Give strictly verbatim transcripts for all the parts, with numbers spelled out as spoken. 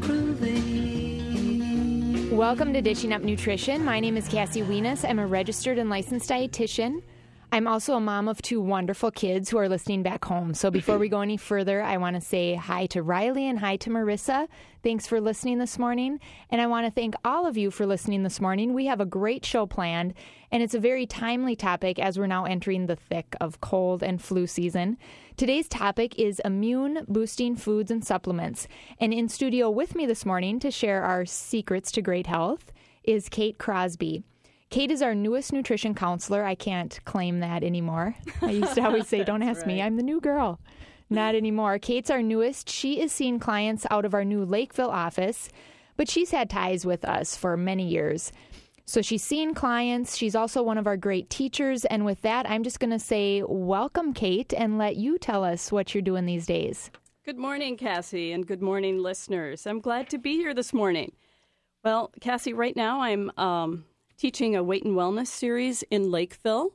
groovy. Welcome to Dishing Up Nutrition. My name is Cassie Wienis. I'm a registered and licensed dietitian. I'm also a mom of two wonderful kids who are listening back home. So before we go any further, I want to say hi to Riley and hi to Marissa. Thanks for listening this morning. And I want to thank all of you for listening this morning. We have a great show planned, and it's a very timely topic as we're now entering the thick of cold and flu season. Today's topic is immune-boosting foods and supplements. And in studio with me this morning to share our secrets to great health is Kate Crosby. Kate is our newest nutrition counselor. I can't claim that anymore. I used to always say, don't ask right. me. I'm the new girl. Not anymore. Kate's our newest. She is seeing clients out of our new Lakeville office, but she's had ties with us for many years. So she's seen clients. She's also one of our great teachers. And with that, I'm just going to say welcome, Kate, and let you tell us what you're doing these days. Good morning, Cassie, and good morning, listeners. I'm glad to be here this morning. Well, Cassie, right now I'm um, teaching a weight and wellness series in Lakeville.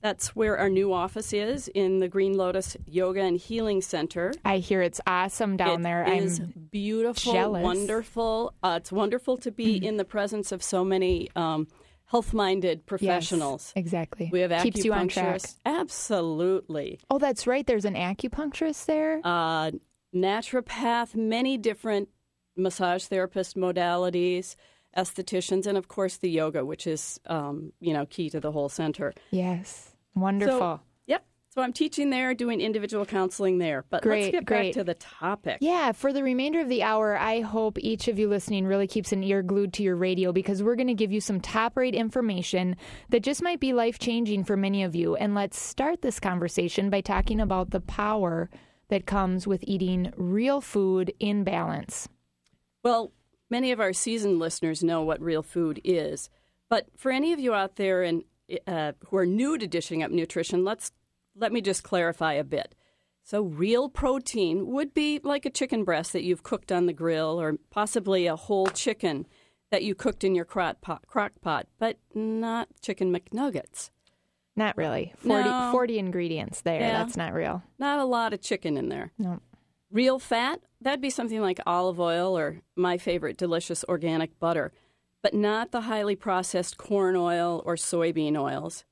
That's where our new office is, in the Green Lotus Yoga and Healing Center. I hear it's awesome down it there. It is beautiful, jealous. Wonderful. Uh, it's wonderful to be mm-hmm. in the presence of so many um, health-minded professionals. Yes, exactly. We have acupuncturists. Keeps you on track. Absolutely. Oh, that's right. There's an acupuncturist there. Uh, naturopath, many different massage therapist modalities, estheticians, and, of course, the yoga, which is, um, you know, key to the whole center. Yes. Wonderful. So, yep. So I'm teaching there, doing individual counseling there. But great, let's get great. back to the topic. Yeah. For the remainder of the hour, I hope each of you listening really keeps an ear glued to your radio, because we're going to give you some top-rate information that just might be life-changing for many of you. And let's start this conversation by talking about the power that comes with eating real food in balance. Well, many of our seasoned listeners know what real food is. But for any of you out there and Uh, who are new to Dishing Up Nutrition, let's let me just clarify a bit. So real protein would be like a chicken breast that you've cooked on the grill, or possibly a whole chicken that you cooked in your crock pot, crock pot but not chicken McNuggets. Not really. forty, no. forty ingredients there. Yeah. That's not real. Not a lot of chicken in there. No. Real fat, that'd be something like olive oil or my favorite, delicious organic butter, but not the highly processed corn oil or soybean oils.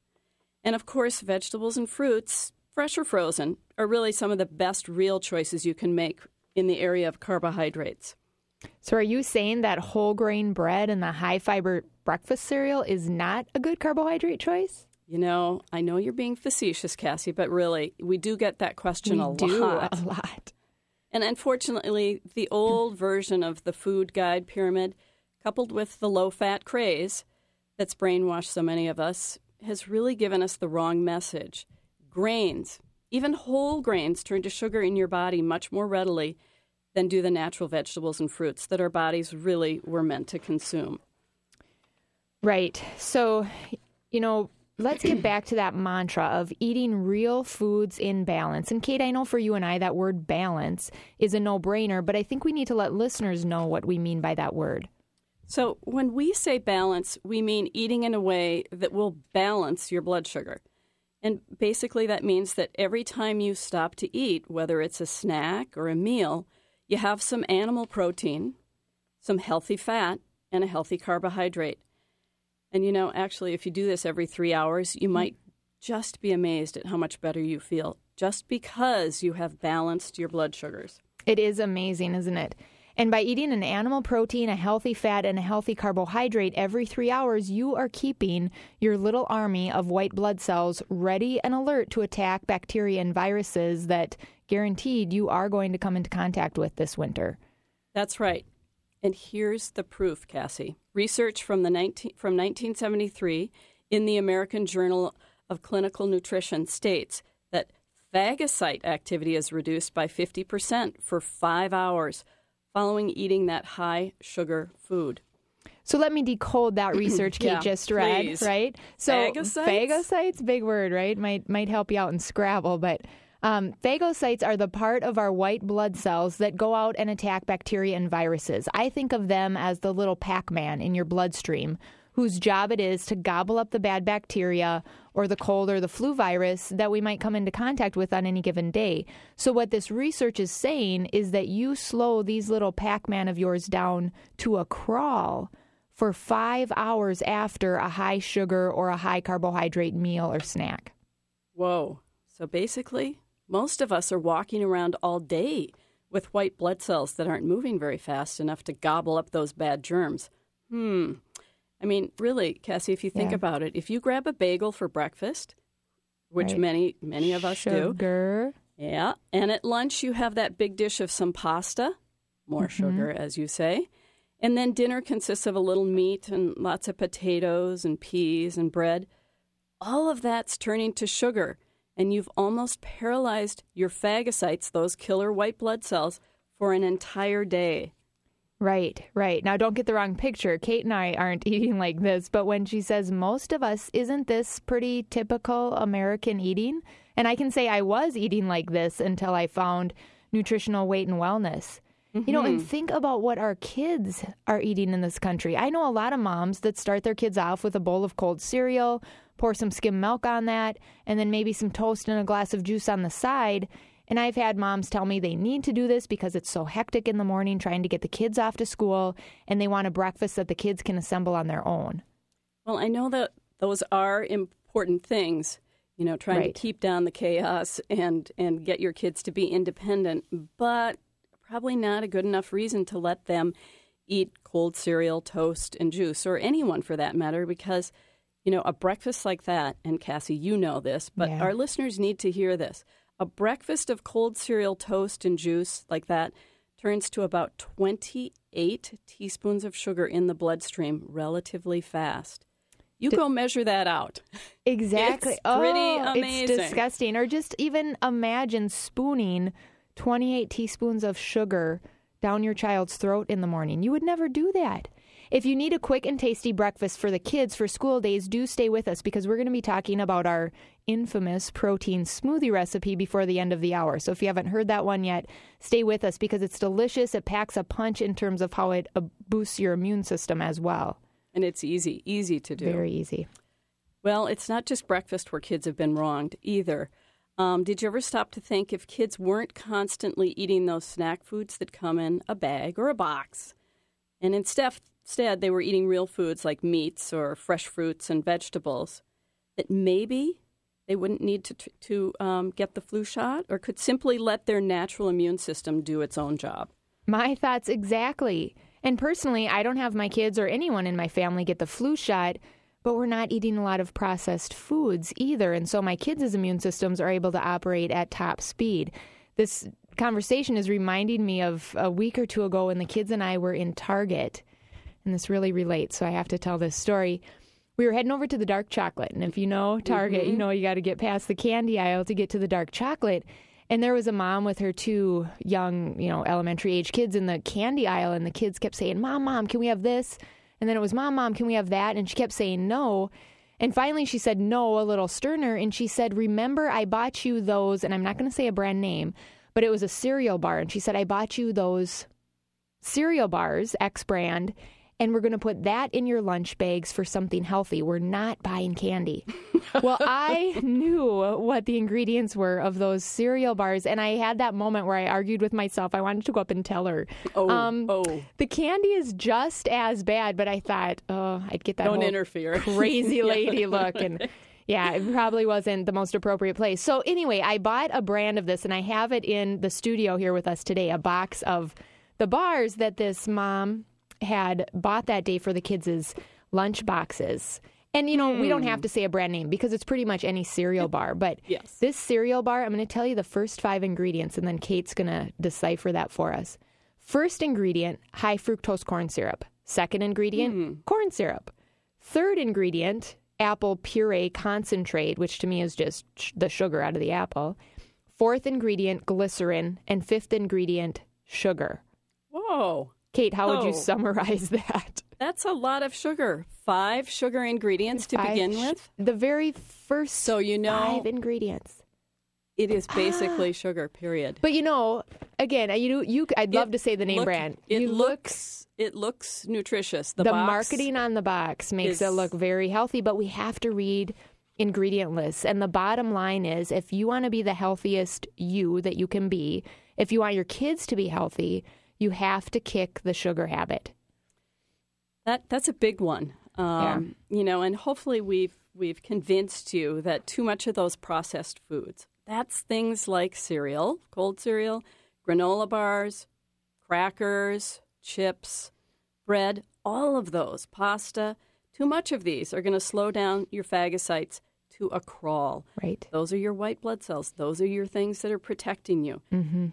And, of course, vegetables and fruits, fresh or frozen, are really some of the best real choices you can make in the area of carbohydrates. So are you saying that whole grain bread and the high-fiber breakfast cereal is not a good carbohydrate choice? You know, I know you're being facetious, Cassie, but really, we do get that question a lot. We do, a lot. And unfortunately, the old version of the food guide pyramid, coupled with the low-fat craze that's brainwashed so many of us, has really given us the wrong message. Grains, even whole grains, turn to sugar in your body much more readily than do the natural vegetables and fruits that our bodies really were meant to consume. Right. So, you know, let's get back to that mantra of eating real foods in balance. And, Kate, I know for you and I that word balance is a no-brainer, but I think we need to let listeners know what we mean by that word. So when we say balance, we mean eating in a way that will balance your blood sugar. And basically that means that every time you stop to eat, whether it's a snack or a meal, you have some animal protein, some healthy fat, and a healthy carbohydrate. And, you know, actually, if you do this every three hours, you might just be amazed at how much better you feel just because you have balanced your blood sugars. It is amazing, isn't it? And by eating an animal protein, a healthy fat, and a healthy carbohydrate every three hours, you are keeping your little army of white blood cells ready and alert to attack bacteria and viruses that guaranteed you are going to come into contact with this winter. That's right. And here's the proof, Cassie. Research from the nineteen, from nineteen seventy-three in the American Journal of Clinical Nutrition states that phagocyte activity is reduced by fifty percent for five hours following eating that high-sugar food. So let me decode that research Kate yeah, just read, please. Right? So phagocytes? phagocytes, big word, right? Might might help you out in Scrabble, but um, phagocytes are the part of our white blood cells that go out and attack bacteria and viruses. I think of them as the little Pac-Man in your bloodstream, whose job it is to gobble up the bad bacteria or the cold or the flu virus that we might come into contact with on any given day. So what this research is saying is that you slow these little Pac-Man of yours down to a crawl for five hours after a high sugar or a high carbohydrate meal or snack. Whoa. So basically, most of us are walking around all day with white blood cells that aren't moving very fast enough to gobble up those bad germs. Hmm. I mean, really, Cassie, if you think yeah. about it, if you grab a bagel for breakfast, which right. many many of us sugar. do. Yeah. And at lunch, you have that big dish of some pasta, more mm-hmm. sugar, as you say. And then dinner consists of a little meat and lots of potatoes and peas and bread. All of that's turning to sugar. And you've almost paralyzed your phagocytes, those killer white blood cells, for an entire day. Right, right. Now, don't get the wrong picture. Kate and I aren't eating like this, but when she says most of us, isn't this pretty typical American eating? And I can say I was eating like this until I found Nutritional Weight and Wellness. Mm-hmm. You know, and think about what our kids are eating in this country. I know a lot of moms that start their kids off with a bowl of cold cereal, pour some skim milk on that, and then maybe some toast and a glass of juice on the side. And I've had moms tell me they need to do this because it's so hectic in the morning trying to get the kids off to school, and they want a breakfast that the kids can assemble on their own. Well, I know that those are important things, you know, trying right. to keep down the chaos and, and get your kids to be independent, but probably not a good enough reason to let them eat cold cereal, toast, and juice, or anyone for that matter, because, you know, a breakfast like that, and Cassie, you know this, but yeah. our listeners need to hear this. A breakfast of cold cereal, toast, and juice like that turns to about twenty-eight teaspoons of sugar in the bloodstream relatively fast. You D- go measure that out. Exactly. It's oh, pretty amazing. It's disgusting. Or just even imagine spooning twenty-eight teaspoons of sugar down your child's throat in the morning. You would never do that. If you need a quick and tasty breakfast for the kids for school days, do stay with us because we're going to be talking about our infamous protein smoothie recipe before the end of the hour. So if you haven't heard that one yet, stay with us because it's delicious. It packs a punch in terms of how it boosts your immune system as well. And it's easy, easy to do. Very easy. Well, it's not just breakfast where kids have been wronged either. Um, did you ever stop to think if kids weren't constantly eating those snack foods that come in a bag or a box, and instead... Instead, they were eating real foods like meats or fresh fruits and vegetables, that maybe they wouldn't need to, to um, get the flu shot or could simply let their natural immune system do its own job. My thoughts exactly. And personally, I don't have my kids or anyone in my family get the flu shot, but we're not eating a lot of processed foods either. And so my kids' immune systems are able to operate at top speed. This conversation is reminding me of a week or two ago when the kids and I were in Target. And this really relates, so I have to tell this story. We were heading over to the dark chocolate. And if you know Target, mm-hmm. you know you got to get past the candy aisle to get to the dark chocolate. And there was a mom with her two young, you know, elementary age kids in the candy aisle. And the kids kept saying, Mom, Mom, can we have this? And then it was, Mom, Mom, can we have that? And she kept saying no. And finally she said no, a little sterner. And she said, remember, I bought you those. And I'm not going to say a brand name, but it was a cereal bar. And she said, I bought you those cereal bars, X brand. And we're going to put that in your lunch bags for something healthy. We're not buying candy. Well, I knew what the ingredients were of those cereal bars, and I had that moment where I argued with myself. I wanted to go up and tell her. Oh, um, oh. The candy is just as bad, but I thought, oh, I'd get that Don't whole interfere. crazy lady yeah. look. And yeah, it probably wasn't the most appropriate place. So anyway, I bought a brand of this, and I have it in the studio here with us today, a box of the bars that this mom had bought that day for the kids' lunch boxes. And, you know, mm. we don't have to say a brand name because it's pretty much any cereal bar. But yes. this cereal bar, I'm going to tell you the first five ingredients, and then Kate's going to decipher that for us. First ingredient, high fructose corn syrup. Second ingredient, mm. corn syrup. Third ingredient, apple puree concentrate, which to me is just sh- the sugar out of the apple. Fourth ingredient, glycerin. And fifth ingredient, sugar. Whoa. Kate, how would you summarize that? That's a lot of sugar. Five sugar ingredients to five, begin with? The very first so you know, five ingredients. It is basically ah. sugar, period. But, you know, again, you you I'd love it, to say the name look, brand. It you looks look, it looks nutritious. The, the box marketing on the box makes is, it look very healthy, but we have to read ingredient lists. And the bottom line is, if you want to be the healthiest you that you can be, if you want your kids to be healthy, you have to kick the sugar habit. That that's a big one. Um, yeah. You know, and hopefully we've we've convinced you that too much of those processed foods, that's things like cereal, cold cereal, granola bars, crackers, chips, bread, all of those, pasta, too much of these are going to slow down your phagocytes to a crawl. Right. Those are your white blood cells. Those are your things that are protecting you. Mm-hmm.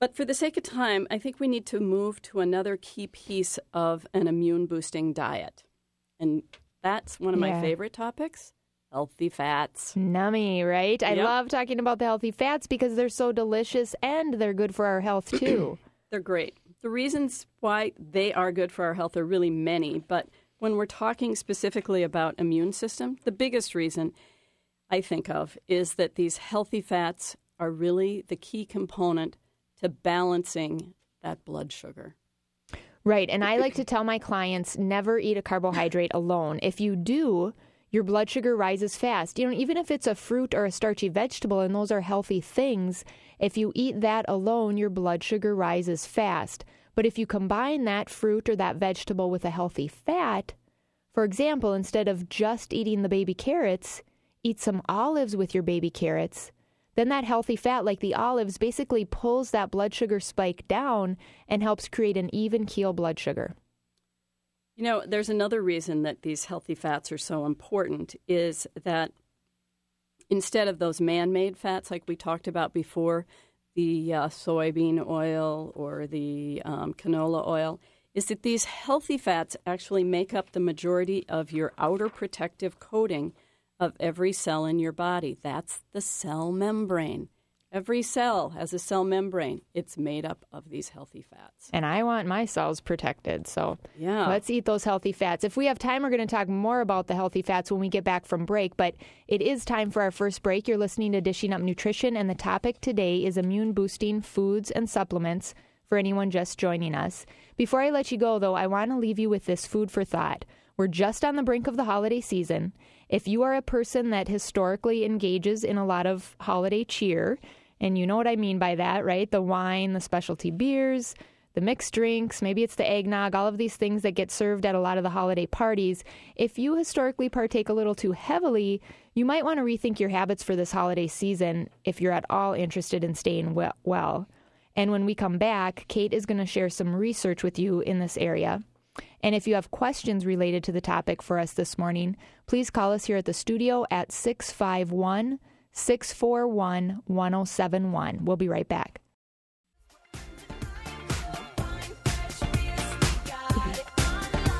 But for the sake of time, I think we need to move to another key piece of an immune-boosting diet. And that's one of yeah. my favorite topics, healthy fats. Nummy, right? Yep. I love talking about the healthy fats because they're so delicious and they're good for our health, too. They're great. The reasons why they are good for our health are really many, but when we're talking specifically about immune system, the biggest reason I think of is that these healthy fats are really the key component to balancing that blood sugar. Right. And I like to tell my clients, never eat a carbohydrate alone. If you do, your blood sugar rises fast. You know, even if it's a fruit or a starchy vegetable, and those are healthy things, if you eat that alone, your blood sugar rises fast. But if you combine that fruit or that vegetable with a healthy fat, for example, instead of just eating the baby carrots, eat some olives with your baby carrots, then that healthy fat, like the olives, basically pulls that blood sugar spike down and helps create an even keel blood sugar. You know, there's another reason that these healthy fats are so important is that instead of those man-made fats like we talked about before, the uh, soybean oil or the um, canola oil, is that these healthy fats actually make up the majority of your outer protective coating of every cell in your body. That's the cell membrane. Every cell has a cell membrane. It's made up of these healthy fats. And I want my cells protected, so yeah. let's eat those healthy fats. If we have time, we're going to talk more about the healthy fats when we get back from break, but it is time for our first break. You're listening to Dishing Up Nutrition, and the topic today is immune-boosting foods and supplements for anyone just joining us. Before I let you go, though, I want to leave you with this food for thought. We're just on the brink of the holiday season. If you are a person that historically engages in a lot of holiday cheer, and you know what I mean by that, right? The wine, the specialty beers, the mixed drinks, maybe it's the eggnog, all of these things that get served at a lot of the holiday parties. If you historically partake a little too heavily, you might want to rethink your habits for this holiday season if you're at all interested in staying well. And when we come back, Kate is going to share some research with you in this area. And if you have questions related to the topic for us this morning, please call us here at the studio at six five one, six five one, six five one six four one, one oh seven one. We'll be right back.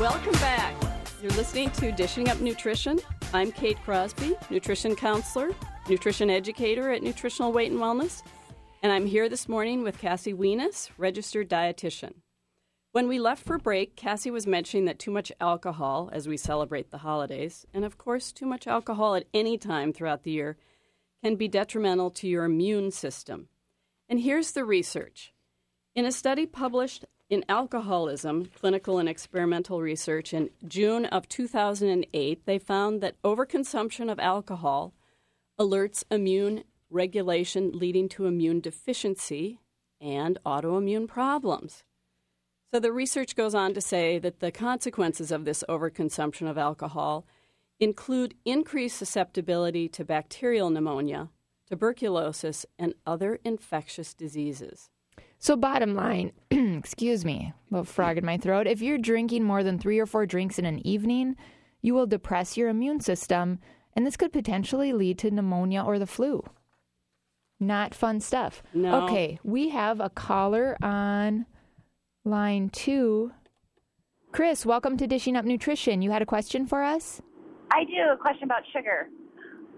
Welcome back. You're listening to Dishing Up Nutrition. I'm Kate Crosby, nutrition counselor, nutrition educator at Nutritional Weight and Wellness, and I'm here this morning with Cassie Wienis, registered dietitian. When we left for break, Cassie was mentioning that too much alcohol, as we celebrate the holidays, and of course too much alcohol at any time throughout the year, can be detrimental to your immune system. And here's the research. In a study published in Alcoholism, Clinical and Experimental Research in June of two thousand eight, they found that overconsumption of alcohol alerts immune regulation leading to immune deficiency and autoimmune problems. So the research goes on to say that the consequences of this overconsumption of alcohol include increased susceptibility to bacterial pneumonia, tuberculosis, and other infectious diseases. So bottom line, excuse me, a little frog in my throat, if you're drinking more than three or four drinks in an evening, you will depress your immune system, and this could potentially lead to pneumonia or the flu. Not fun stuff. No. Okay, we have a caller on line two. Chris, welcome to Dishing Up Nutrition. You had a question for us? I do. A question about sugar.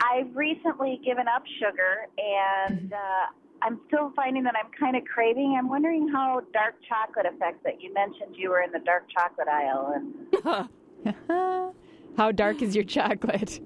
I've recently given up sugar, and uh, I'm still finding that I'm kind of craving. I'm wondering how dark chocolate affects it. You mentioned you were in the dark chocolate aisle. And how dark is your chocolate?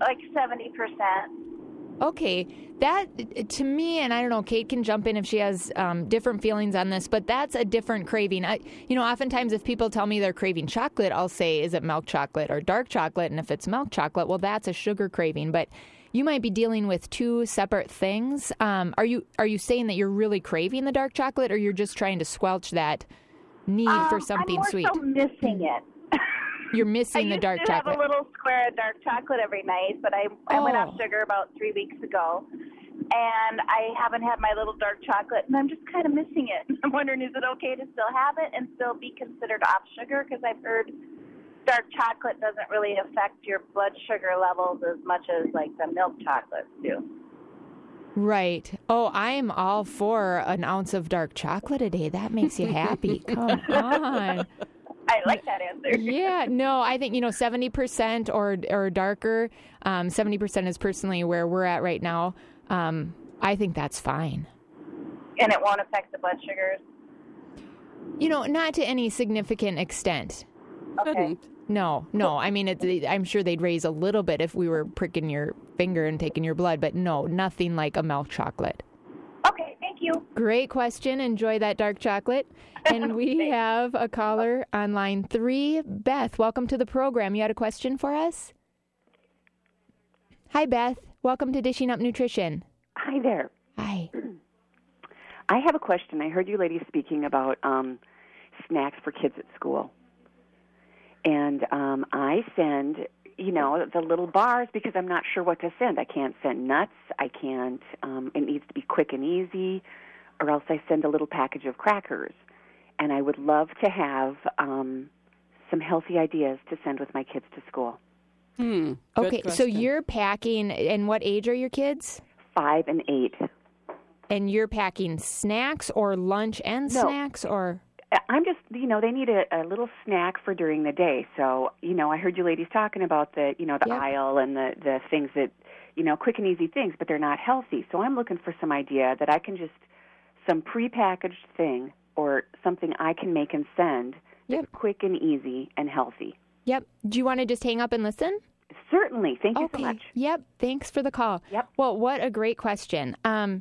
Like seventy percent. Okay, that to me, and I don't know, Kate can jump in if she has um, different feelings on this, but that's a different craving. I, you know, oftentimes if people tell me they're craving chocolate, I'll say, is it milk chocolate or dark chocolate? And if it's milk chocolate, well, that's a sugar craving. But you might be dealing with two separate things. Um, are you are you saying that you're really craving the dark chocolate, or you're just trying to squelch that need um, for something I'm more sweet? I'm so missing it. You're missing the dark chocolate. I used to have a little square of dark chocolate every night, but I, I oh. went off sugar about three weeks ago, and I haven't had my little dark chocolate, and I'm just kind of missing it. I'm wondering, is it okay to still have it and still be considered off sugar? Because I've heard dark chocolate doesn't really affect your blood sugar levels as much as, like, the milk chocolates do. Right. Oh, I'm all for an ounce of dark chocolate a day. That makes you happy. Come on. I like that answer. Yeah, no, I think, you know, seventy percent or or darker, um, seventy percent is personally where we're at right now. Um, I think that's fine. And it won't affect the blood sugars? You know, not to any significant extent. Okay. No, no. I mean, it, I'm sure they'd raise a little bit if we were pricking your finger and taking your blood, but no, nothing like a milk chocolate. Okay, thank you. Great question. Enjoy that dark chocolate. And we have a caller on line three. Beth, welcome to the program. You had a question for us? Hi, Beth. Welcome to Dishing Up Nutrition. Hi there. Hi. I have a question. I heard you ladies speaking about um, snacks for kids at school. And um, I send, you know, the little bars because I'm not sure what to send. I can't send nuts. I can't. Um, it needs to be quick and easy, or else I send a little package of crackers. And I would love to have um, some healthy ideas to send with my kids to school. Hmm, okay, so you're packing, and what age are your kids? Five and eight. And you're packing snacks or lunch and no. snacks or? I'm just, you know, they need a, a little snack for during the day. So, you know, I heard you ladies talking about the, you know, the yep. aisle and the, the things that, you know, quick and easy things, but they're not healthy. So I'm looking for some idea that I can just, some prepackaged thing or something I can make and send yep. that's quick and easy and healthy. Yep. Do you want to just hang up and listen? Certainly. Thank you okay. so much. Yep. Thanks for the call. Yep. Well, what a great question. Um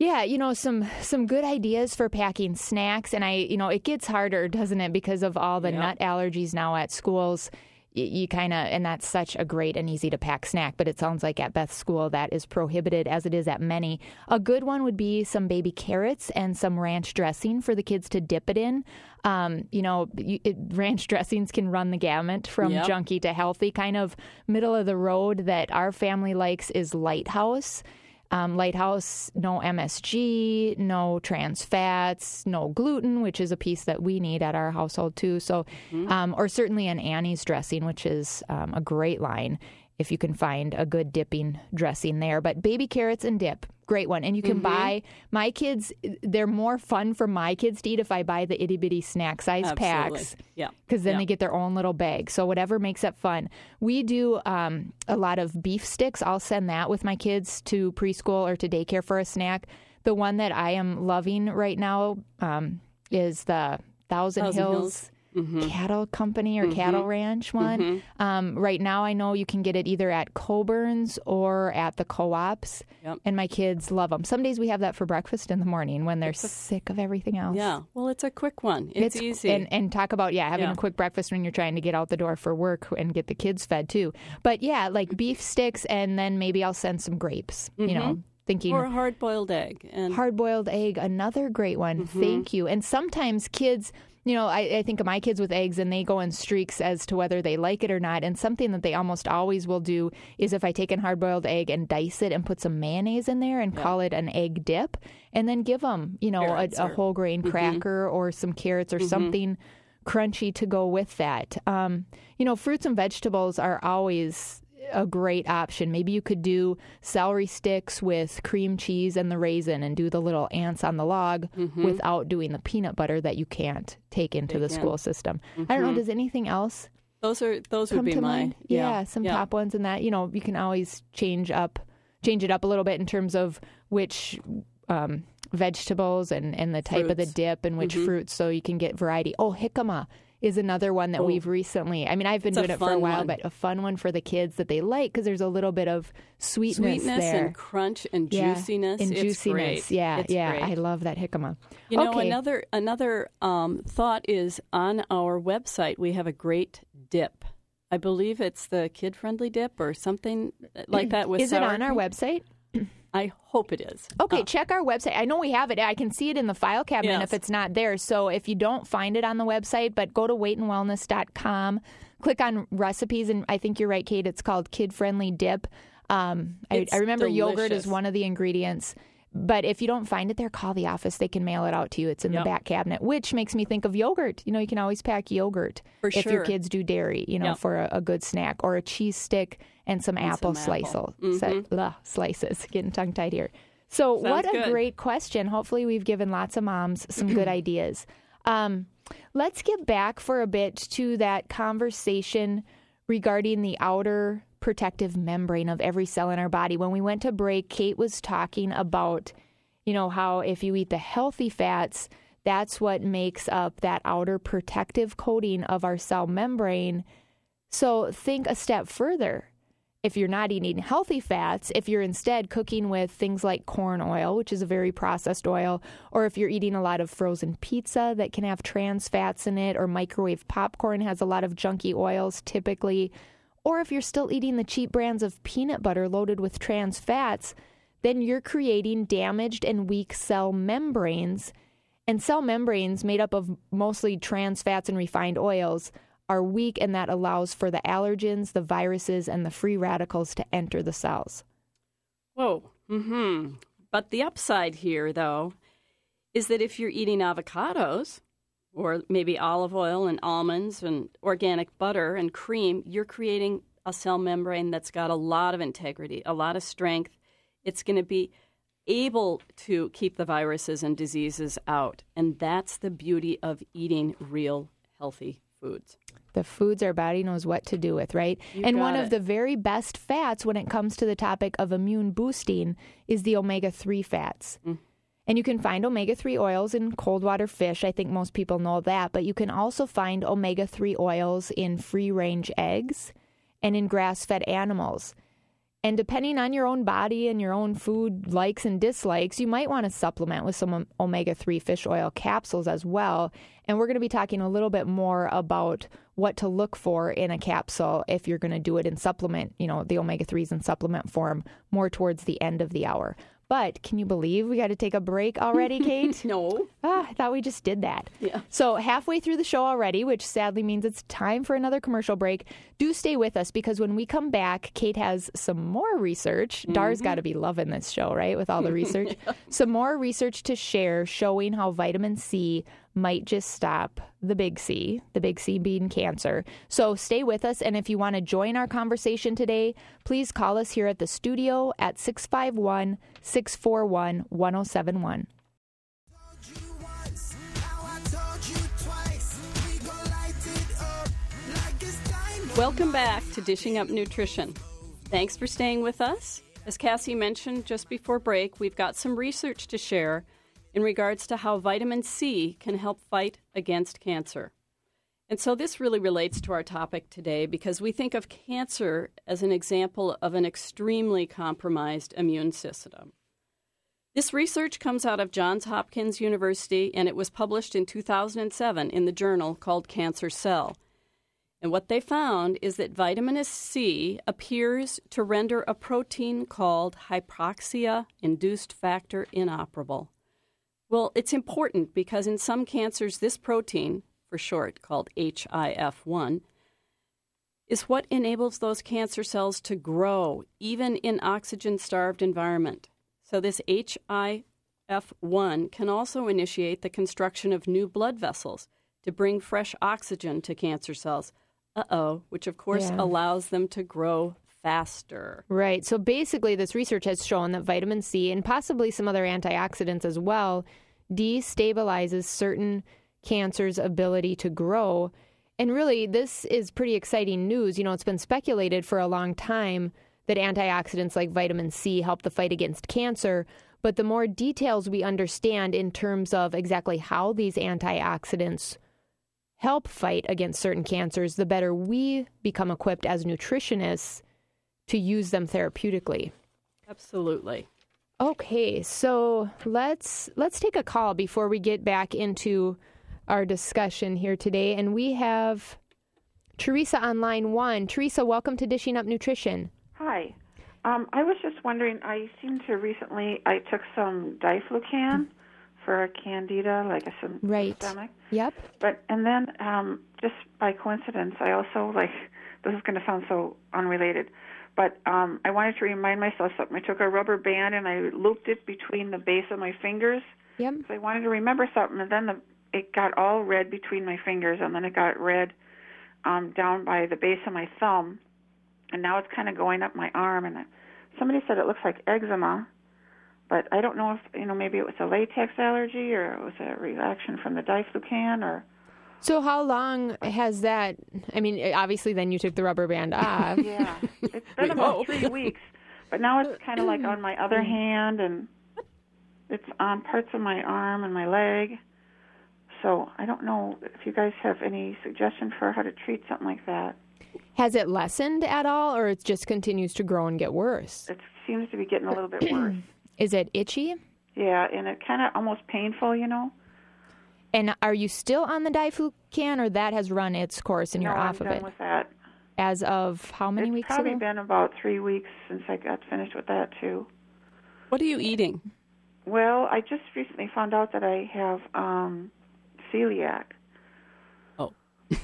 Yeah, you know, some some good ideas for packing snacks. And I, you know, it gets harder, doesn't it, because of all the yep. nut allergies now at schools. You, you kind of, and that's such a great and easy to pack snack. But it sounds like at Beth's school that is prohibited, as it is at many. A good one would be some baby carrots and some ranch dressing for the kids to dip it in. Um, you know, you, it, ranch dressings can run the gamut from yep. junky to healthy. Kind of middle of the road that our family likes is Lighthouse. Um, Lighthouse, no M S G, no trans fats, no gluten, which is a piece that we need at our household too. So, mm-hmm. um, or certainly an Annie's dressing, which is um, a great line if you can find a good dipping dressing there. But baby carrots and dip, great one. And you can mm-hmm. buy, my kids, they're more fun for my kids to eat if I buy the itty bitty snack size Absolutely. Packs. Yeah. Because then yeah. they get their own little bag. So whatever makes it fun. We do um, a lot of beef sticks. I'll send that with my kids to preschool or to daycare for a snack. The one that I am loving right now um, is the Thousand, Thousand Hills. Hills. Mm-hmm. Cattle Company or mm-hmm. Cattle Ranch one. Mm-hmm. Um, right now, I know you can get it either at Coborn's or at the co-ops, yep. and my kids love them. Some days we have that for breakfast in the morning when they're a, sick of everything else. Yeah, well, it's a quick one. It's, it's easy. And, and talk about, yeah, having yeah. a quick breakfast when you're trying to get out the door for work and get the kids fed, too. But, yeah, like beef sticks, and then maybe I'll send some grapes, mm-hmm. you know. Thinking, or a hard-boiled egg. And... Hard-boiled egg, another great one. Mm-hmm. Thank you. And sometimes kids, you know, I, I think of my kids with eggs, and they go in streaks as to whether they like it or not. And something that they almost always will do is if I take a hard-boiled egg and dice it and put some mayonnaise in there and yeah. call it an egg dip, and then give them, you know, a, a whole-grain mm-hmm. cracker or some carrots or mm-hmm. something crunchy to go with that. Um, you know, fruits and vegetables are always... a great option. Maybe you could do celery sticks with cream cheese and the raisin and do the little ants on the log mm-hmm. without doing the peanut butter that you can't take into they the can. School system. Mm-hmm. I don't know, does anything else? Those are those would be mine. Yeah, yeah, some yeah. top ones and that, you know, you can always change up change it up a little bit in terms of which um, vegetables and, and the type fruits. of the dip and which mm-hmm. fruits, so you can get variety. Oh, jicama is another one that oh. we've recently, I mean, I've been it's doing it for a while, one. but a fun one for the kids that they like, because there's a little bit of sweetness, sweetness there. and crunch and yeah. juiciness. And it's juiciness. Great. Yeah. It's yeah. Great. I love that jicama. You okay. know, another, another um, thought is on our website, we have a great dip. I believe it's the kid-friendly dip or something like that. With Is sour it on cream. Our website? I hope it is. Okay, uh, check our website. I know we have it. I can see it in the file cabinet yes. if it's not there. So if you don't find it on the website, but go to weight and wellness dot com, click on recipes, and I think you're right, Kate, it's called kid-friendly dip. Um, I, I remember delicious. Yogurt is one of the ingredients. But if you don't find it there, call the office. They can mail it out to you. It's in yep. the back cabinet, which makes me think of yogurt. You know, you can always pack yogurt for if sure. your kids do dairy, you know, yep. for a, a good snack, or a cheese stick and some and apple, some apple. Mm-hmm. So, blah, slices. Getting tongue-tied here. So Sounds what a good. great question. Hopefully we've given lots of moms some good ideas. Um, let's get back for a bit to that conversation regarding the outer protective membrane of every cell in our body. When we went to break, Kate was talking about, you know, how if you eat the healthy fats, that's what makes up that outer protective coating of our cell membrane. So think a step further. If you're not eating healthy fats, if you're instead cooking with things like corn oil, which is a very processed oil, or if you're eating a lot of frozen pizza that can have trans fats in it, or microwave popcorn has a lot of junky oils typically, or if you're still eating the cheap brands of peanut butter loaded with trans fats, then you're creating damaged and weak cell membranes. And cell membranes made up of mostly trans fats and refined oils are weak, and that allows for the allergens, the viruses, and the free radicals to enter the cells. Whoa. Mm-hmm. But the upside here, though, is that if you're eating avocados, or maybe olive oil and almonds and organic butter and cream, you're creating a cell membrane that's got a lot of integrity, a lot of strength. It's going to be able to keep the viruses and diseases out. And that's the beauty of eating real, healthy foods. The foods our body knows what to do with, right? You and one it. of the very best fats when it comes to the topic of immune boosting is the omega three fats. Mm-hmm. And you can find omega three oils in cold water fish. I think most people know that. But you can also find omega three oils in free-range eggs and in grass-fed animals. And depending on your own body and your own food likes and dislikes, you might want to supplement with some omega three fish oil capsules as well. And we're going to be talking a little bit more about what to look for in a capsule if you're going to do it in supplement, you know, the omega threes in supplement form, more towards the end of the hour. But can you believe we got to take a break already, Kate? No. Ah, I thought we just did that. Yeah. So halfway through the show already, which sadly means it's time for another commercial break. Do stay with us, because when we come back, Kate has some more research. Mm-hmm. Dar's got to be loving this show, right, with all the research. Yeah. Some more research to share showing how vitamin C might just stop the big C, the big C being cancer. So stay with us. And if you want to join our conversation today, please call us here at the studio at six five one, six four one, one oh seven one. Welcome back to Dishing Up Nutrition. Thanks for staying with us. As Cassie mentioned just before break, we've got some research to share in regards to how vitamin C can help fight against cancer. And so this really relates to our topic today, because we think of cancer as an example of an extremely compromised immune system. This research comes out of Johns Hopkins University, and it was published in two thousand seven in the journal called Cancer Cell. And what they found is that vitamin C appears to render a protein called hypoxia-induced factor inoperable. Well, it's important because in some cancers, this protein, for short, called H I F one, is what enables those cancer cells to grow, even in oxygen-starved environment. So this H I F one can also initiate the construction of new blood vessels to bring fresh oxygen to cancer cells, uh-oh, which of course yeah. allows them to grow faster. Right. So basically, this research has shown that vitamin C and possibly some other antioxidants as well destabilizes certain cancers' ability to grow. And really, this is pretty exciting news. You know, it's been speculated for a long time that antioxidants like vitamin C help the fight against cancer. But the more details we understand in terms of exactly how these antioxidants help fight against certain cancers, the better we become equipped as nutritionists to use them therapeutically. Absolutely. Okay, so let's let's take a call before we get back into our discussion here today. And we have Teresa on line one. Teresa, welcome to Dishing Up Nutrition. Hi. Um, I was just wondering, I seem to recently, I took some Diflucan for candida, like a some right. stomach. Yep. But, and then um, just by coincidence, I also, like, this is going to sound so unrelated, but um, I wanted to remind myself something. I took a rubber band and I looped it between the base of my fingers. Yep. So I wanted to remember something, and then the, it got all red between my fingers, and then it got red um, down by the base of my thumb. And now it's kind of going up my arm, and I, somebody said it looks like eczema, but I don't know if, you know, maybe it was a latex allergy or it was a reaction from the Diflucan or... So how long has that, I mean, obviously then you took the rubber band off. Yeah, it's been about three weeks, but now it's kind of like on my other hand, and it's on parts of my arm and my leg. So I don't know if you guys have any suggestion for how to treat something like that. Has it lessened at all, or it just continues to grow and get worse? It seems to be getting a little bit worse. Is it itchy? Yeah, and it kind of almost painful, you know. And are you still on the Diflucan, or that has run its course and no, you're off I'm of it? I'm done with that. As of how many it's weeks ago? It's probably been about three weeks since I got finished with that, too. What are you eating? Well, I just recently found out that I have um, celiac.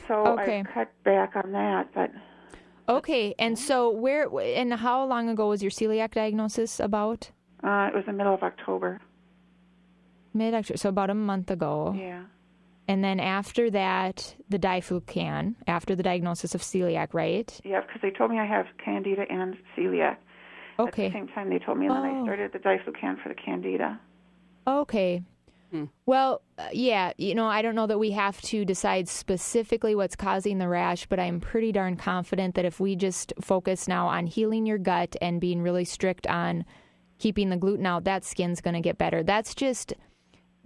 So okay. I cut back on that, but okay. And so where and how long ago was your celiac diagnosis? About uh, it was the middle of October. Mid October, so about a month ago. Yeah. And then after that, the Diflucan. After the diagnosis of celiac, right? Yeah, because they told me I have candida and celiac. Okay. At the same time, they told me, and then oh. I started the Diflucan for the candida. Okay. Well, yeah, you know, I don't know that we have to decide specifically what's causing the rash, but I'm pretty darn confident that if we just focus now on healing your gut and being really strict on keeping the gluten out, that skin's going to get better. That's just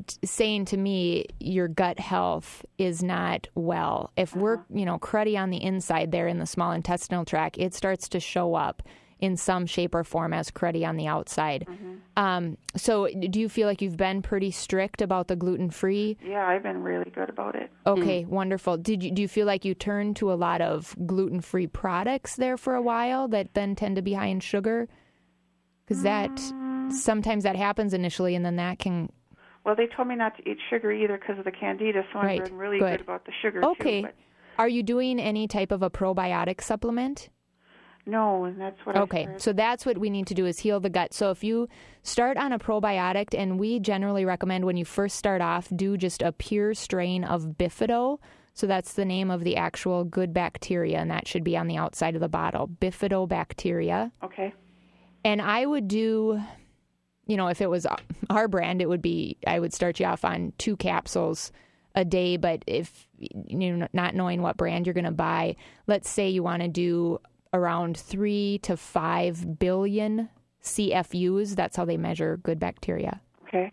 t- saying to me your gut health is not well. If we're, you know, cruddy on the inside there in the small intestinal tract, it starts to show up in some shape or form as cruddy on the outside. Mm-hmm. Um, so do you feel like you've been pretty strict about the gluten-free? Yeah, I've been really good about it. Okay, mm. wonderful. Did you, do you feel like you turned to a lot of gluten-free products there for a while that then tend to be high in sugar? Because that, mm. sometimes that happens initially, and then that can... Well, they told me not to eat sugar either because of the candida, so right. I've been really good. good about the sugar, okay. too. But... Are you doing any type of a probiotic supplement? No, and that's what okay. I Okay, so that's what we need to do is heal the gut. So if you start on a probiotic, and we generally recommend when you first start off, do just a pure strain of Bifido. So that's the name of the actual good bacteria, and that should be on the outside of the bottle, Bifidobacteria. Okay. And I would do, you know, if it was our brand, it would be, I would start you off on two capsules a day, but if you're not knowing what brand you're going to buy, let's say you want to do around three to five billion C F Us. That's how they measure good bacteria. Okay.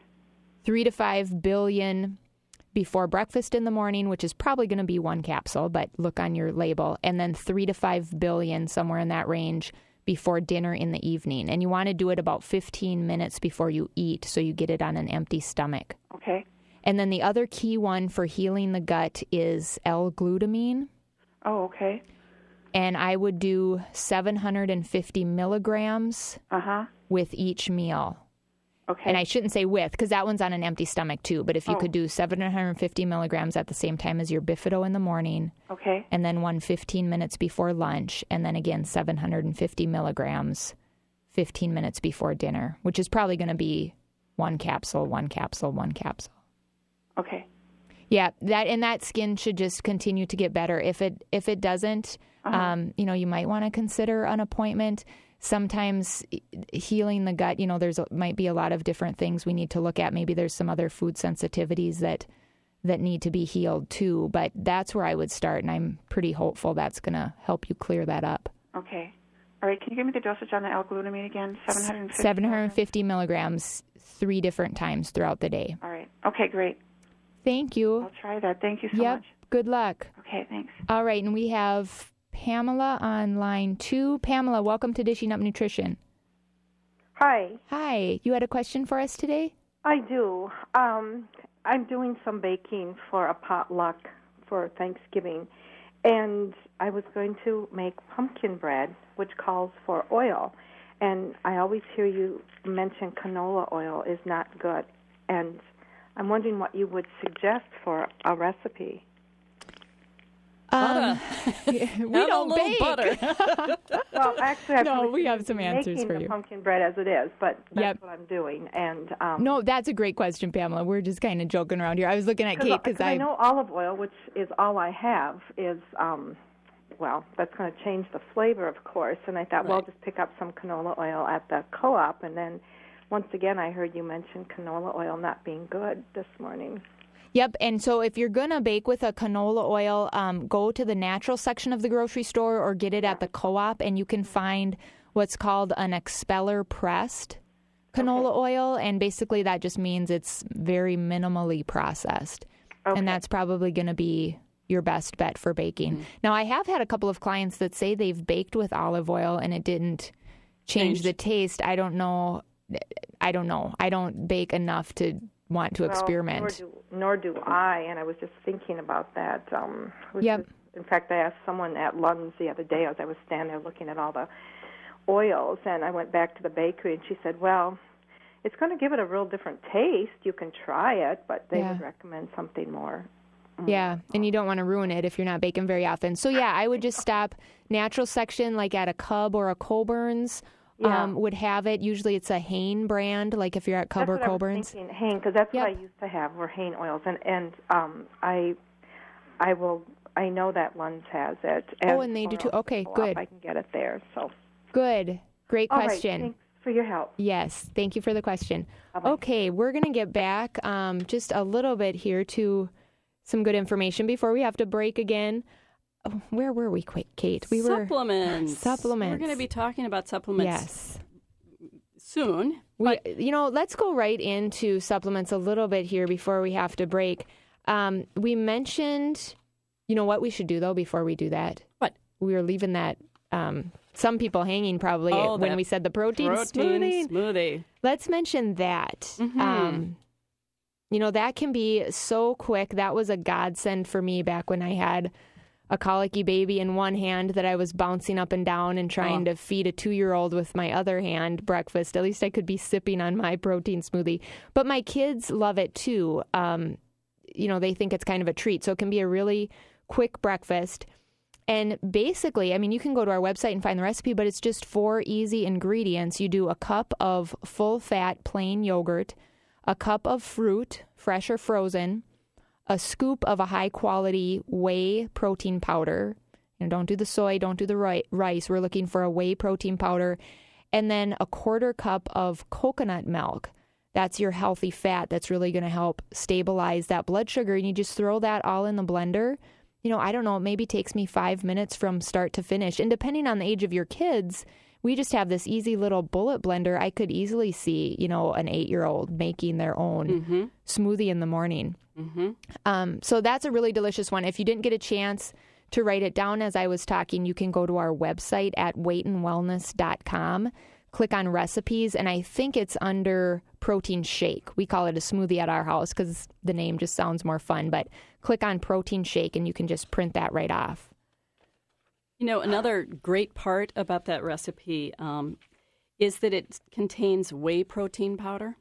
Three to five billion before breakfast in the morning, which is probably going to be one capsule, but look on your label. And then three to five billion, somewhere in that range, before dinner in the evening. And you want to do it about fifteen minutes before you eat, so you get it on an empty stomach. Okay. And then the other key one for healing the gut is L-glutamine. Oh, okay. And I would do seven hundred fifty milligrams uh-huh. with each meal. Okay. And I shouldn't say with, because that one's on an empty stomach too. But if you oh. could do seven hundred fifty milligrams at the same time as your Bifido in the morning. Okay. And then one fifteen minutes before lunch. And then again, seven hundred fifty milligrams fifteen minutes before dinner, which is probably going to be one capsule, one capsule, one capsule. Okay. Yeah, that and that skin should just continue to get better. If it if it doesn't, uh-huh. um, you know, you might want to consider an appointment. Sometimes healing the gut, you know, there's a, might be a lot of different things we need to look at. Maybe there's some other food sensitivities that that need to be healed too. But that's where I would start, and I'm pretty hopeful that's going to help you clear that up. Okay. All right, can you give me the dosage on the L-glutamine again? seven hundred fifty seven hundred fifty milligrams three different times throughout the day. All right. Okay, great. Thank you. I'll try that. Thank you so yep. much. Good luck. Okay, thanks. All right, and we have Pamela on line two. Pamela, welcome to Dishing Up Nutrition. Hi. Hi. You had a question for us today? I do. Um, I'm doing some baking for a potluck for Thanksgiving, and I was going to make pumpkin bread, which calls for oil. And I always hear you mention canola oil is not good, and I'm wondering what you would suggest for a recipe. Butter. Um, we don't bake. Butter. Well, actually, I've no, we have some answers for you. Pumpkin bread as it is, but that's yep. what I'm doing. And um, no, that's a great question, Pamela. We're just kind of joking around here. I was looking at Kate because I, I know olive oil, which is all I have, is um, well, that's going to change the flavor, of course. And I thought, right. well, I'll just pick up some canola oil at the co-op, and then once again, I heard you mention canola oil not being good this morning. Yep, and so if you're going to bake with a canola oil, um, go to the natural section of the grocery store or get it at the co-op, and you can find what's called an expeller pressed canola okay. oil, and basically that just means it's very minimally processed, okay. and that's probably going to be your best bet for baking. Mm-hmm. Now, I have had a couple of clients that say they've baked with olive oil, and it didn't change, change. the taste. I don't know. I don't know. I don't bake enough to... want to well, experiment. Nor do, nor do I, and I was just thinking about that. Um, yep. Is, in fact, I asked someone at Lunds the other day as I was standing there looking at all the oils, and I went back to the bakery, and she said, well, it's going to give it a real different taste. You can try it, but they yeah. would recommend something more. Mm. Yeah, and you don't want to ruin it if you're not baking very often. So, yeah, I would just stop natural section, like at a Cub or a Coborn's. Yeah. Um, would have it. Usually it's a Hain brand, like if you're at Cub or Coborn's. That's what I was thinking, Hain, because that's yep. what I used to have were Hain oils. And, and um, I I will I know that Lunds has it. And oh, and they do too. Okay, good. I can get it there. So Good. Great All question. Right, thanks for your help. Yes, thank you for the question. Bye-bye. Okay, we're going to get back um, just a little bit here to some good information before we have to break again. Where were we, Kate? We were supplements. Supplements. We're going to be talking about supplements. Yes. Soon. We, you know, let's go right into supplements a little bit here before we have to break. Um, we mentioned, you know, what we should do though before we do that. What? We were leaving that um, some people hanging probably oh, when we said the protein, protein smoothie. smoothie. Let's mention that. Mm-hmm. Um, you know, that can be so quick. That was a godsend for me back when I had a colicky baby in one hand that I was bouncing up and down and trying oh. to feed a two-year-old with my other hand breakfast. At least I could be sipping on my protein smoothie. But my kids love it, too. Um, you know, they think it's kind of a treat. So it can be a really quick breakfast. And basically, I mean, you can go to our website and find the recipe, but it's just four easy ingredients. You do a cup of full-fat plain yogurt, a cup of fruit, fresh or frozen, a scoop of a high-quality whey protein powder. You know, don't do the soy, don't do the rice. We're looking for a whey protein powder. And then a quarter cup of coconut milk. That's your healthy fat that's really going to help stabilize that blood sugar. And you just throw that all in the blender. You know, I don't know, it maybe takes me five minutes from start to finish. And depending on the age of your kids, we just have this easy little bullet blender. I could easily see, you know, an eight-year-old making their own mm-hmm. smoothie in the morning. Mm-hmm. Um, so that's a really delicious one. If you didn't get a chance to write it down as I was talking, you can go to our website at weight and wellness dot com, click on recipes, and I think it's under protein shake. We call it a smoothie at our house because the name just sounds more fun, but click on protein shake and you can just print that right off. You know, another great part about that recipe um, is that it contains whey protein powder.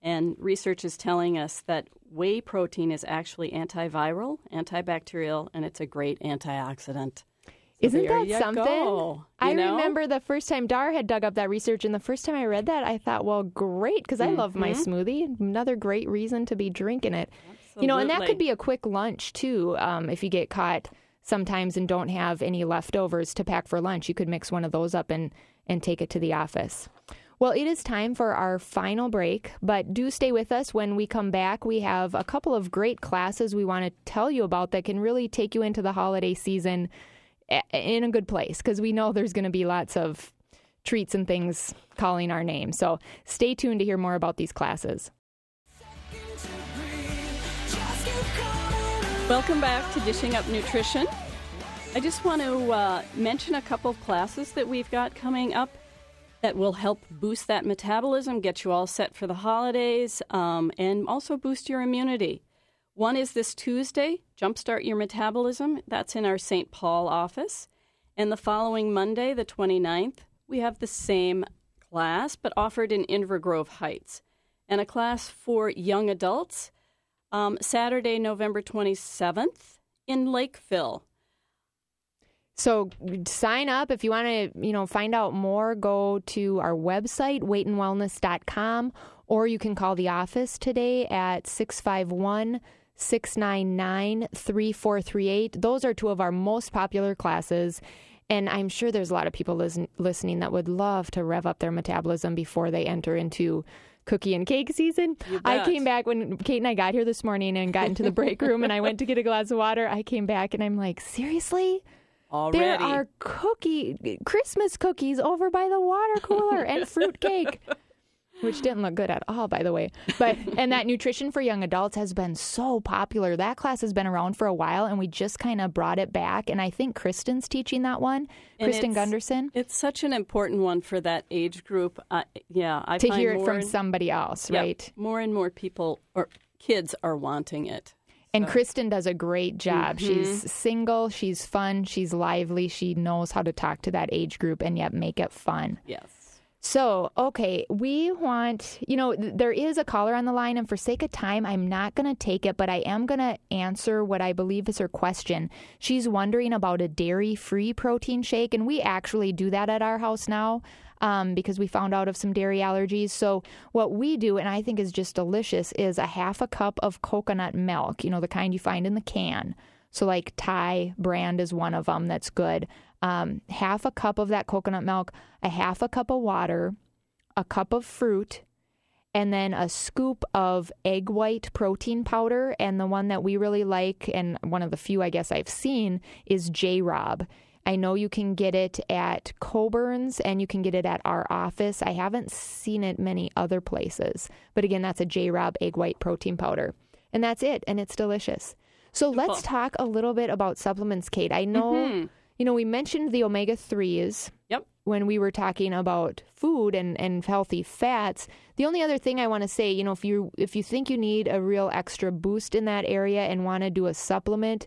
And research is telling us that whey protein is actually antiviral, antibacterial, and it's a great antioxidant. So Isn't that something? Go, I know? remember the first time Dar had dug up that research, and the first time I read that, I thought, well, great, because mm-hmm. I love my smoothie. Another great reason to be drinking it. Absolutely. You know, and that could be a quick lunch, too, um, if you get caught sometimes and don't have any leftovers to pack for lunch. You could mix one of those up and, and take it to the office. Well, it is time for our final break, but do stay with us. When we come back, we have a couple of great classes we want to tell you about that can really take you into the holiday season in a good place, because we know there's going to be lots of treats and things calling our name. So stay tuned to hear more about these classes. Welcome back to Dishing Up Nutrition. I just want to uh, mention a couple of classes that we've got coming up that will help boost that metabolism, get you all set for the holidays, um, and also boost your immunity. One is this Tuesday, Jumpstart Your Metabolism. That's in our Saint Paul office. And the following Monday, the twenty-ninth, we have the same class, but offered in Invergrove Heights, and a class for young adults, um, Saturday, November twenty-seventh, in Lakeville. So sign up. If you want to, you know, find out more, go to our website, weight and wellness dot com, or you can call the office today at six five one, six nine nine, three four three eight. Those are two of our most popular classes, and I'm sure there's a lot of people listen, listening that would love to rev up their metabolism before they enter into cookie and cake season. I came back when Kate and I got here this morning and got into the break room, and I went to get a glass of water. I came back, and I'm like, seriously? Already. There are cookie Christmas cookies over by the water cooler and fruit cake, which didn't look good at all, by the way. But and that Nutrition for Young Adults has been so popular. That class has been around for a while, and we just kind of brought it back. And I think Kristen's teaching that one, and Kristen it's, Gunderson. It's such an important one for that age group. Uh, yeah, I to find hear it from and, somebody else, yep, right? More and more people or kids are wanting it. And Kristen does a great job. Mm-hmm. She's single, she's fun, she's lively, she knows how to talk to that age group and yet make it fun. Yes. So, okay, we want, you know, there is a caller on the line, and for sake of time, I'm not going to take it, but I am going to answer what I believe is her question. She's wondering about a dairy-free protein shake, and we actually do that at our house now. Um, because we found out of some dairy allergies. So what we do, and I think is just delicious, is a half a cup of coconut milk, you know, the kind you find in the can. So like Thai brand is one of them that's good. Um, half a cup of that coconut milk, a half a cup of water, a cup of fruit, and then a scoop of egg white protein powder. And the one that we really like, and one of the few I guess I've seen, is J Rob. I know you can get it at Coborn's, and you can get it at our office. I haven't seen it many other places. But again, that's a J Rob egg white protein powder. And that's it, and it's delicious. So Simple. Let's talk a little bit about supplements, Kate. I know, mm-hmm. you know, we mentioned the omega threes yep. when we were talking about food and, and healthy fats. The only other thing I want to say, you know, if you if you think you need a real extra boost in that area and want to do a supplement,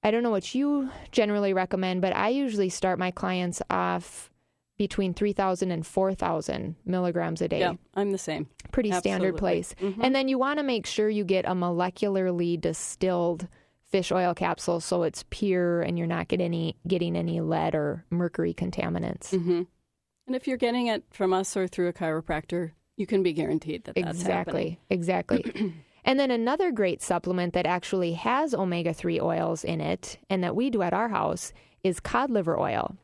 I don't know what you generally recommend, but I usually start my clients off between three thousand and four thousand milligrams a day. Yeah, I'm the same. Pretty Absolutely. Standard place. Mm-hmm. And then you want to make sure you get a molecularly distilled fish oil capsule so it's pure and you're not get any, getting any lead or mercury contaminants. Mm-hmm. And if you're getting it from us or through a chiropractor, you can be guaranteed that that's Exactly, happening. Exactly. And then another great supplement that actually has omega three oils in it and that we do at our house is cod liver oil.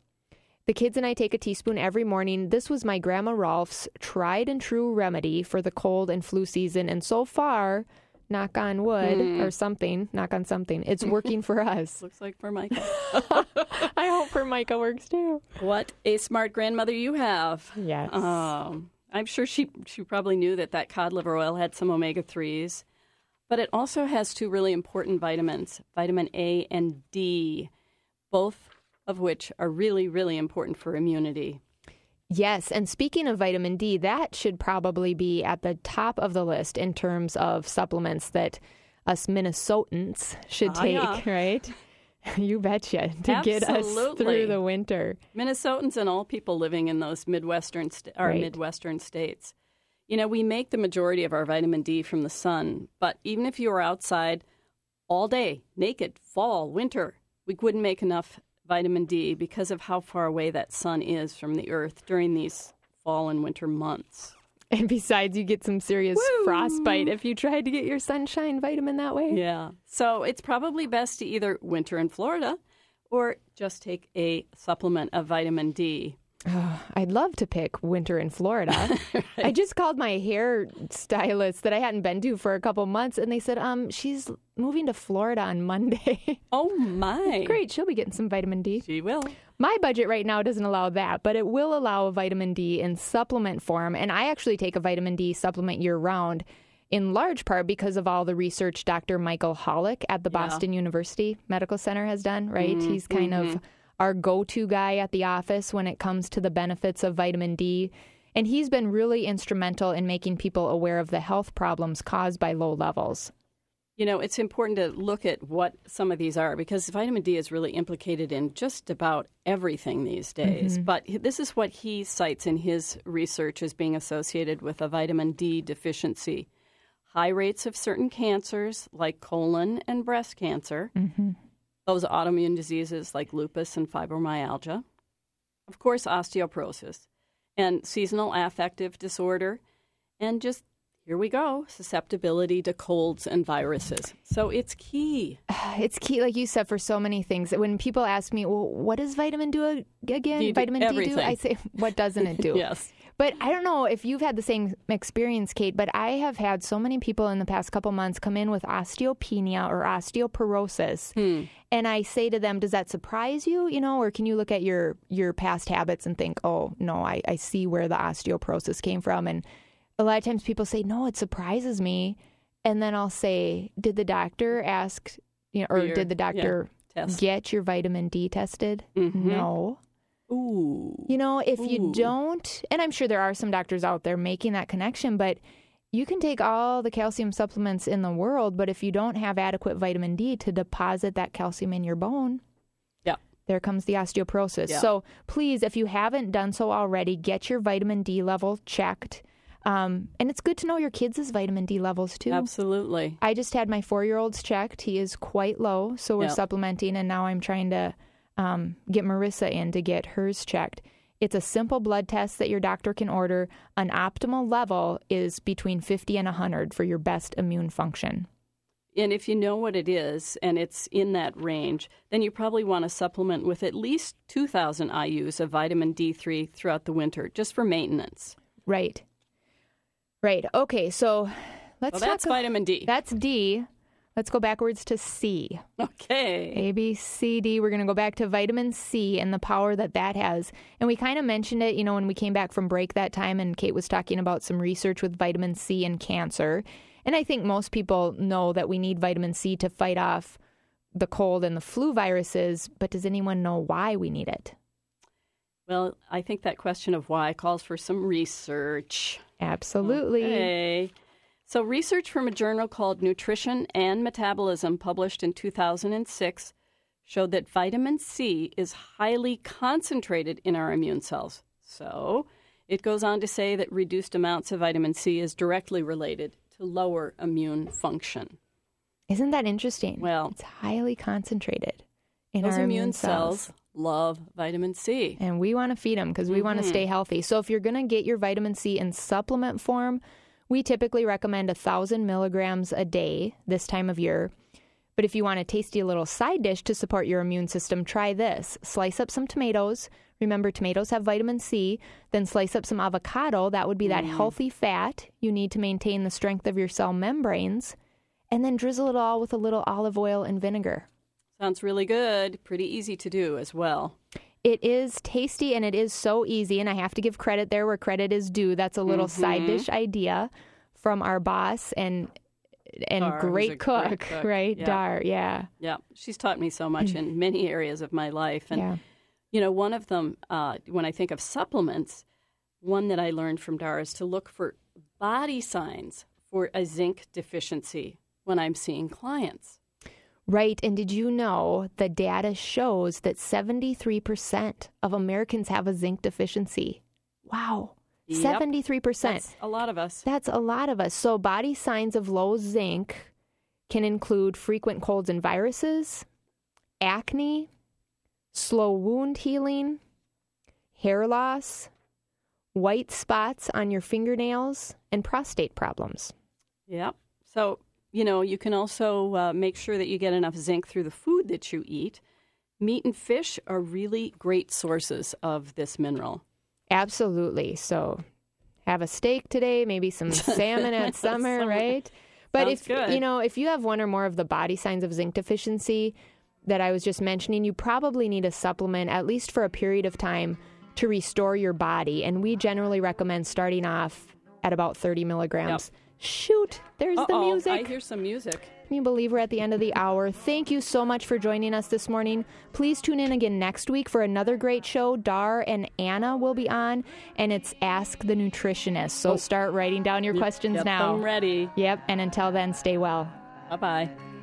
The kids and I take a teaspoon every morning. This was my Grandma Rolf's tried and true remedy for the cold and flu season. And so far, knock on wood mm. or something, knock on something, it's working for us. Looks like for Micah. I hope for Micah works too. What a smart grandmother you have. Yes. Um, I'm sure she she probably knew that that cod liver oil had some omega threes, but it also has two really important vitamins, vitamin A and D, both of which are really, really important for immunity. Yes, and speaking of vitamin D, that should probably be at the top of the list in terms of supplements that us Minnesotans should take, ah, yeah. right? You betcha, to Absolutely. Get us through the winter. Minnesotans and all people living in those Midwestern st- or right. Midwestern states. You know, we make the majority of our vitamin D from the sun, but even if you were outside all day, naked, fall, winter, we wouldn't make enough vitamin D because of how far away that sun is from the earth during these fall and winter months. And besides, you get some serious Woo! Frostbite if you try to get your sunshine vitamin that way. Yeah. So it's probably best to either winter in Florida or just take a supplement of vitamin D. Oh, I'd love to pick winter in Florida. Right. I just called my hair stylist that I hadn't been to for a couple months, and they said, um, she's moving to Florida on Monday. Oh, my. Great. She'll be getting some vitamin D. She will. My budget right now doesn't allow that, but it will allow a vitamin D in supplement form. And I actually take a vitamin D supplement year-round, in large part because of all the research Doctor Michael Holick at the yeah. Boston University Medical Center has done, right? Mm-hmm. He's kind mm-hmm. of our go-to guy at the office when it comes to the benefits of vitamin D. And he's been really instrumental in making people aware of the health problems caused by low levels. You know, it's important to look at what some of these are, because vitamin D is really implicated in just about everything these days. Mm-hmm. But this is what he cites in his research as being associated with a vitamin D deficiency: high rates of certain cancers like colon and breast cancer, mm-hmm. those autoimmune diseases like lupus and fibromyalgia, of course, osteoporosis, and seasonal affective disorder, and just, here we go, susceptibility to colds and viruses. So it's key. It's key, like you said, for so many things. When people ask me, well, what does vitamin do again? Do vitamin do everything? D do? I say, what doesn't it do? Yes. But I don't know if you've had the same experience, Kate, but I have had so many people in the past couple months come in with osteopenia or osteoporosis. Hmm. And I say to them, does that surprise you, you know, or can you look at your, your past habits and think, oh, no, I, I see where the osteoporosis came from. And a lot of times people say, no, it surprises me. And then I'll say, did the doctor ask, you know, or your, did the doctor yeah, get your vitamin D tested? Mm-hmm. No. Ooh. You know, if Ooh. you don't, and I'm sure there are some doctors out there making that connection, but you can take all the calcium supplements in the world, but if you don't have adequate vitamin D to deposit that calcium in your bone, yeah, there comes the osteoporosis. Yeah. So please, if you haven't done so already, get your vitamin D level checked. Um, and it's good to know your kids' vitamin D levels, too. Absolutely. I just had my four-year-old's checked. He is quite low, so we're yeah. supplementing, and now I'm trying to Um, get Marissa in to get hers checked. It's a simple blood test that your doctor can order. An optimal level is between fifty and one hundred for your best immune function. And if you know what it is and it's in that range, then you probably want to supplement with at least two thousand I U's of vitamin D three throughout the winter, just for maintenance. Right. Right. Okay, so let's well, that's talk vitamin D. That's D. Let's go backwards to C. Okay. A, B, C, D. We're going to go back to vitamin C and the power that that has. And we kind of mentioned it, you know, when we came back from break that time, and Kate was talking about some research with vitamin C and cancer. And I think most people know that we need vitamin C to fight off the cold and the flu viruses, but does anyone know why we need it? Well, I think that question of why calls for some research. Absolutely. Okay. So research from a journal called Nutrition and Metabolism, published in two thousand six, showed that vitamin C is highly concentrated in our immune cells. So it goes on to say that reduced amounts of vitamin C is directly related to lower immune function. Isn't that interesting? Well, it's highly concentrated in those our immune, immune cells. cells. Love vitamin C. And we want to feed them because we mm-hmm. want to stay healthy. So if you're going to get your vitamin C in supplement form, we typically recommend one thousand milligrams a day this time of year. But if you want a tasty little side dish to support your immune system, try this. Slice up some tomatoes. Remember, tomatoes have vitamin C. Then slice up some avocado. That would be that mm. healthy fat you need to maintain the strength of your cell membranes. And then drizzle it all with a little olive oil and vinegar. Sounds really good. Pretty easy to do as well. It is tasty, and it is so easy, and I have to give credit there where credit is due. That's a little mm-hmm. side dish idea from our boss and and Dar great, cook, great cook, right? Yeah. Dar, yeah. Yeah, she's taught me so much in many areas of my life. And, yeah. you know, one of them, uh, when I think of supplements, one that I learned from Dar is to look for body signs for a zinc deficiency when I'm seeing clients. Right. And did you know the data shows that seventy-three percent of Americans have a zinc deficiency? Wow. Yep. seventy-three percent. That's a lot of us. That's a lot of us. So body signs of low zinc can include frequent colds and viruses, acne, slow wound healing, hair loss, white spots on your fingernails, and prostate problems. Yep. So you know, you can also uh, make sure that you get enough zinc through the food that you eat. Meat and fish are really great sources of this mineral. Absolutely. So have a steak today, maybe some salmon at summer, summer, right? But Sounds if, good. you know, if you have one or more of the body signs of zinc deficiency that I was just mentioning, you probably need a supplement, at least for a period of time, to restore your body. And we generally recommend starting off at about thirty milligrams. Yep. Shoot, there's Uh-oh, the music. I hear some music. Can you believe we're at the end of the hour? Thank you so much for joining us this morning. Please tune in again next week for another great show. Dar and Anna will be on, and it's Ask the Nutritionist. So oh. start writing down your questions yep, now. I'm ready. Yep, and until then, stay well. Bye-bye.